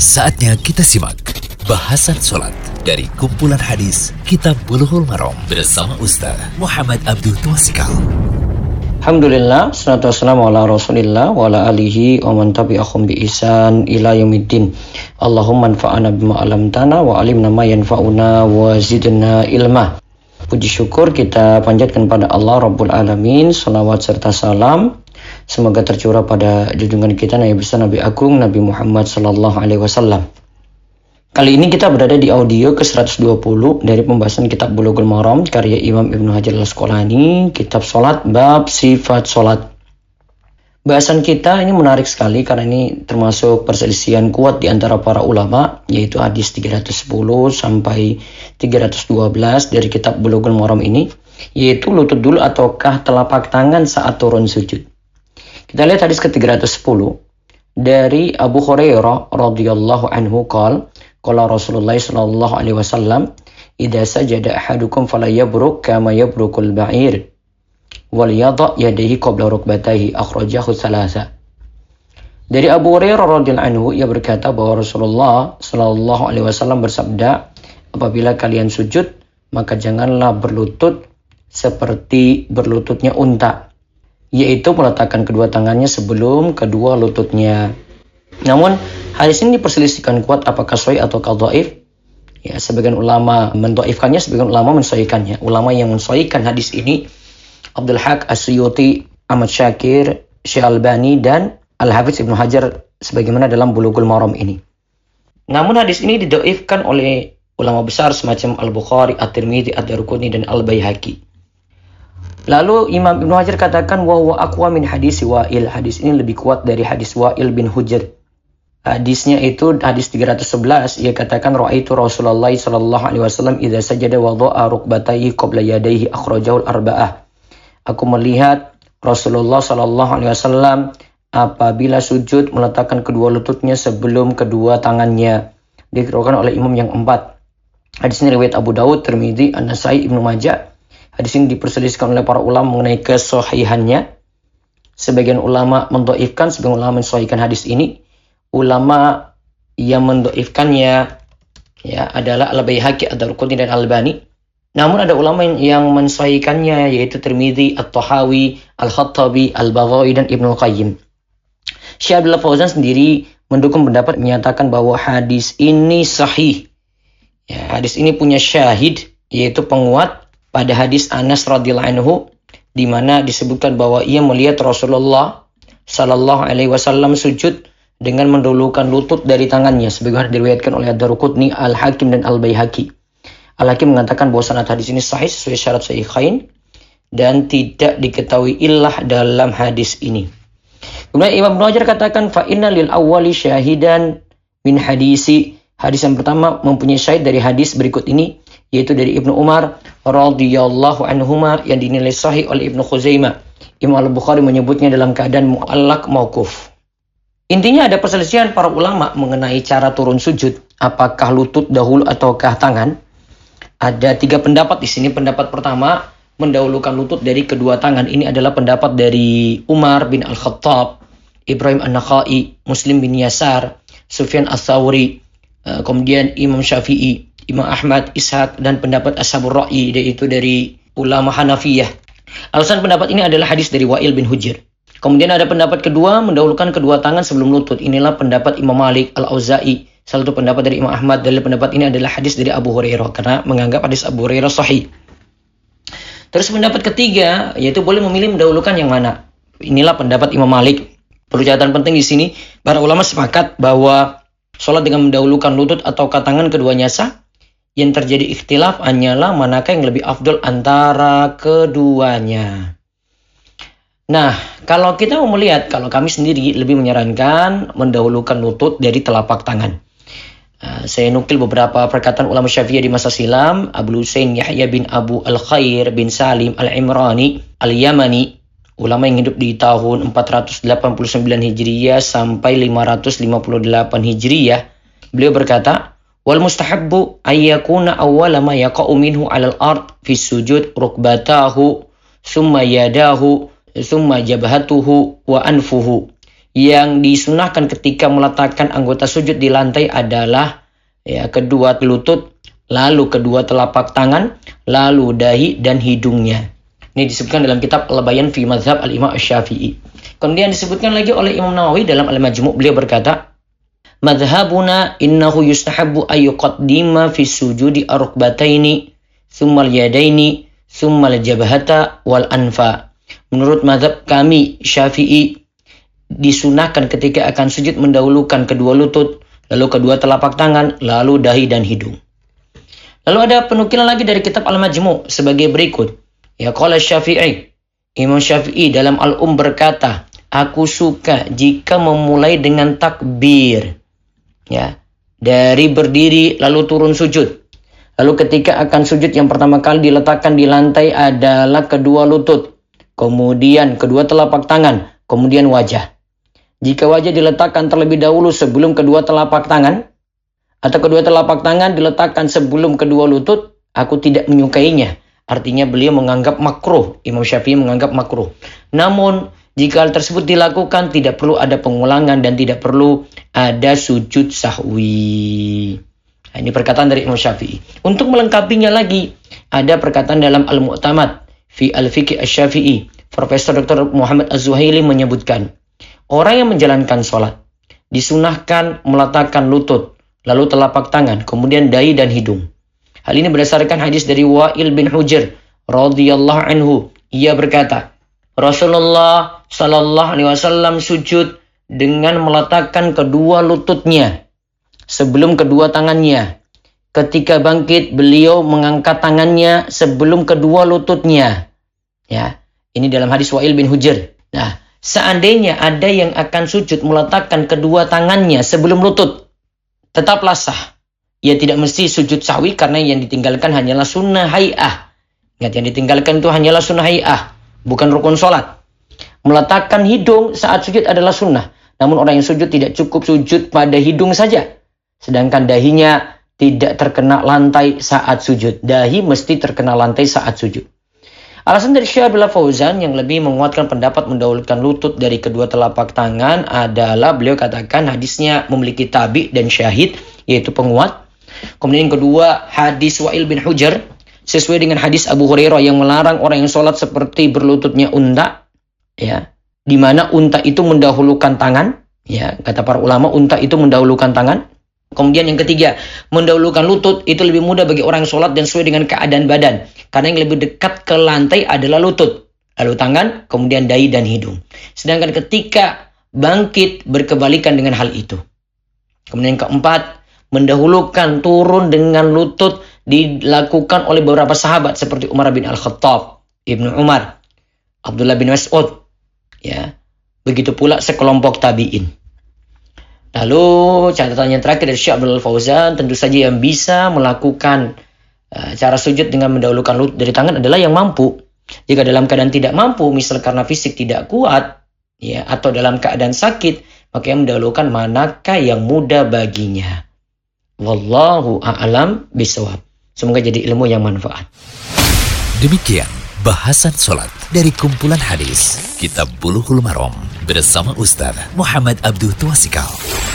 Saatnya kita simak bahasan sholat dari kumpulan hadis Kitab Bulughul Maram bersama Ustaz Muhammad Abduh Tuasikal. Alhamdulillah, salatu wassalamu ala Rasulillah wa ala alihi wa man tabi'ahum bi ihsan ila yaumiddin. Allahumma anfa'na bima 'allamtana wa 'allimna ma yanfa'una wa zidna ilma. Puji syukur kita panjatkan pada Allah Rabbul Alamin, salawat serta salam semoga tercurah pada junjungan kita Nabi besar Nabi Agung Nabi Muhammad Sallallahu Alaihi Wasallam. Kali ini kita berada di audio ke-120 dari pembahasan Kitab Bulughul Maram karya Imam Ibn Hajar al asqalani, Kitab Salat, Bab Sifat Salat. Bahasan kita ini menarik sekali karena ini termasuk perselisihan kuat di antara para ulama, yaitu hadis 310 sampai 312 dari Kitab Bulughul Maram ini, yaitu lutut dulu ataukah telapak tangan saat turun sujud. Kita lihat hadis ke-310 dari Abu Khoreirah radhiyallahu anhu qaal qala Rasulullah sallallahu alaihi wasallam idza sajada ahadukum falayabruk kama yabrukul ba'ir wal yadha yadayhi qabla rukbatayhi akhrajahu thalatha. Dari Abu Hurairah radhiyallahu anhu ia berkata bahwa Rasulullah sallallahu alaihi wasallam bersabda, apabila kalian sujud maka janganlah berlutut seperti berlututnya unta, yaitu meletakkan kedua tangannya sebelum kedua lututnya. Namun, hadis ini diperselisihkan kuat apakah sahih atau dhaif. Ya, sebagian ulama mendhaifkannya, sebagian ulama mensahihkannya. Ulama yang mensahihkan hadis ini Abdul Haq asy-Syauthi, Ahmad Syakir, Syalbani dan Al-Hafiz Ibn Hajar sebagaimana dalam Bulughul Maram ini. Namun hadis ini didhaifkan oleh ulama besar semacam Al-Bukhari, At-Tirmizi, Ad-Darakuni dan Al-Baihaqi. Lalu Imam Ibn Hajar katakan wa aqwa min hadis Wail, hadis ini lebih kuat dari hadis Wail bin Hujair. Hadisnya itu hadis 311, ia katakan raaitu Rasulullah sallallahu alaihi wasallam idza sajada wadha'a rukbatayhi qabla yadayhi akhrajahu al-arba'ah. Aku melihat Rasulullah sallallahu alaihi wasallam apabila sujud meletakkan kedua lututnya sebelum kedua tangannya. Diriwayatkan oleh imam yang 4. Hadis ini riwayat Abu Daud, Tirmizi, An-Nasa'i, Ibnu Majah. Hadis ini diperselisihkan oleh para ulama mengenai kesahihannya. Sebagian ulama mendhaifkan, sebagian ulama mensahihkan hadis ini. Ulama yang mendhaifkannya ya adalah Al-Baihaqi, Ad-Darakuni dan Al-Bani. Namun ada ulama yang mensahihkannya yaitu Tirmizi, At-Tahawi, Al-Khattabi, Al-Baghawi dan Ibn Al-Qayyim. Syekh Abdullah Fauzan sendiri mendukung pendapat menyatakan bahwa hadis ini sahih. Ya, hadis ini punya syahid yaitu penguat pada hadis Anas radhiyallahu anhu di mana disebutkan bahwa ia melihat Rasulullah sallallahu alaihi wasallam sujud dengan mendulukan lutut dari tangannya sebagaimana diriwayatkan oleh Ad-Daraquthni, Al-Hakim dan Al-Baihaqi. Al-Hakim mengatakan bahwa sanad hadis ini sahih sesuai syarat sahihain dan tidak diketahui illah dalam hadis ini. Kemudian Imam Ibnu Hajar katakan fa inna lil awwali syahidan min hadisi. Hadis yang pertama mempunyai syahid dari hadis berikut ini, yaitu dari Ibnu Umar radhiyallahu anhuma yang dinilai sahih oleh Ibnu Khuzaimah. Imam Al-Bukhari menyebutnya dalam keadaan mu'allaq mauquf. Intinya ada perselisihan para ulama mengenai cara turun sujud, apakah lutut dahulu ataukah tangan. Ada 3 pendapat di sini. Pendapat pertama mendahulukan lutut dari kedua tangan. Ini adalah pendapat dari Umar bin Al Khattab, Ibrahim An-Nakhai, Muslim bin Yasar, Sufyan Ats-Tsauri, kemudian Imam Syafi'i, Imam Ahmad, Ishaq, dan pendapat Ashabur Ra'i, yaitu dari ulama Hanafiyah. Alasan pendapat ini adalah hadis dari Wail bin Hujair. Kemudian ada pendapat kedua, mendahulukan kedua tangan sebelum lutut. Inilah pendapat Imam Malik, Al-Auza'i. Salah satu pendapat dari Imam Ahmad. Dari pendapat ini adalah hadis dari Abu Hurairah, karena menganggap hadis Abu Hurairah sahih. Terus pendapat ketiga, yaitu boleh memilih mendahulukan yang mana. Inilah pendapat Imam Malik. Perlu catatan penting di sini, para ulama sepakat bahwa sholat dengan mendahulukan lutut atau tangan keduanya sah. Yang terjadi ikhtilaf hanyalah manakah yang lebih afdol antara keduanya. Nah, kalau kita mau melihat, kalau kami sendiri lebih menyarankan mendahulukan lutut dari telapak tangan. Saya nukil beberapa perkataan ulama Syafi'i di masa silam, Abu Husain Yahya bin Abu Al-Khair bin Salim Al-Imrani Al-Yamani, ulama yang hidup di tahun 489 Hijriah sampai 558 Hijriah. Beliau berkata, wal mustahabbu ayyakuna awwala ma yaqa'u minhu 'alal ard fi sujud rukbatahu thumma yadahu thumma jabhatuhu wa anfuhu yang disunahkan ketika meletakkan anggota sujud di lantai adalah ya, kedua lutut, lalu kedua telapak tangan, lalu dahi dan hidungnya. Ini disebutkan dalam kitab Al-Bayan fi Mazhab Al-Imam Syafi'i. Kemudian disebutkan lagi oleh Imam Nawawi dalam Al-Majmu', beliau berkata, "Madhhabuna innahu yustahabbu ayyuqaddima fi sujudi ar-rukbataini, thumma al-yadaini, thumma al-jabhata wal anfa." Menurut mazhab kami Syafi'i, disunahkan ketika akan sujud mendahulukan kedua lutut, lalu kedua telapak tangan, lalu dahi dan hidung. Lalu ada penukilan lagi dari kitab Al-Majmu' sebagai berikut. Ya, qala Syafi'i, Imam Syafi'i dalam Al-Um berkata, "Aku suka jika memulai dengan takbir." Ya, dari berdiri lalu turun sujud. Lalu ketika akan sujud yang pertama kali diletakkan di lantai adalah kedua lutut, kemudian kedua telapak tangan, kemudian wajah. Jika wajah diletakkan terlebih dahulu sebelum kedua telapak tangan, atau kedua telapak tangan diletakkan sebelum kedua lutut, aku tidak menyukainya. Artinya beliau menganggap makruh. Imam Syafi'i menganggap makruh. Namun, jika hal tersebut dilakukan, tidak perlu ada pengulangan dan tidak perlu ada sujud sahwi. Nah, ini perkataan dari Imam Syafi'i. Untuk melengkapinya lagi, ada perkataan dalam Al-Mu'tamad fi Al-Fiqh Asy-Syafi'i. Profesor Dr. Muhammad Az-Zuhaili menyebutkan, orang yang menjalankan sholat disunahkan meletakkan lutut, lalu telapak tangan, kemudian dahi dan hidung. Hal ini berdasarkan hadis dari Wail bin Hujair radhiyallahu anhu. Ia berkata, Rasulullah sallallahu alaihi wasallam sujud dengan meletakkan kedua lututnya sebelum kedua tangannya. Ketika bangkit, beliau mengangkat tangannya sebelum kedua lututnya. Ya, ini dalam hadis Wail bin Hujair. Nah, seandainya ada yang akan sujud meletakkan kedua tangannya sebelum lutut, tetaplah sah. Ia tidak mesti sujud sahwi karena yang ditinggalkan hanyalah sunnah hai'ah. Ingat, yang ditinggalkan itu hanyalah sunnah hai'ah, bukan rukun sholat. Meletakkan hidung saat sujud adalah sunnah. Namun orang yang sujud tidak cukup sujud pada hidung saja. Sedangkan dahinya tidak terkena lantai saat sujud. Dahi mesti terkena lantai saat sujud. Alasan dari Syekh Abdullah Fauzan yang lebih menguatkan pendapat mendahulukan lutut dari kedua telapak tangan adalah beliau katakan hadisnya memiliki tabi dan syahid, yaitu penguat. Kemudian yang kedua, hadis Wail bin Hujair sesuai dengan hadis Abu Khoreirah yang melarang orang yang sholat seperti berlututnya unta, ya, di mana unta itu mendahulukan tangan, ya, kata para ulama unta itu mendahulukan tangan. Kemudian yang ketiga, mendahulukan lutut itu lebih mudah bagi orang yang sholat dan sesuai dengan keadaan badan, karena yang lebih dekat ke lantai adalah lutut, lalu tangan, kemudian dahi dan hidung. Sedangkan ketika bangkit berkebalikan dengan hal itu. Kemudian yang keempat, mendahulukan turun dengan lutut dilakukan oleh beberapa sahabat seperti Umar bin Al Khattab, Ibnu Umar, Abdullah bin Mas'ud, ya, begitu pula sekelompok tabi'in. Lalu catatan yang terakhir dari Syekh Abdul Fauzan, tentu saja yang bisa melakukan cara sujud dengan mendahulukan lutut dari tangan adalah yang mampu. Jika dalam keadaan tidak mampu, misal karena fisik tidak kuat, ya, atau dalam keadaan sakit, maka yang mendahulukan manakah yang mudah baginya. Wallahu a'lam bishawab. Semoga jadi ilmu yang manfaat. Demikian bahasan solat dari kumpulan hadis Kitab Bulughul Maram bersama Ustaz Muhammad Abduh Tuasikal.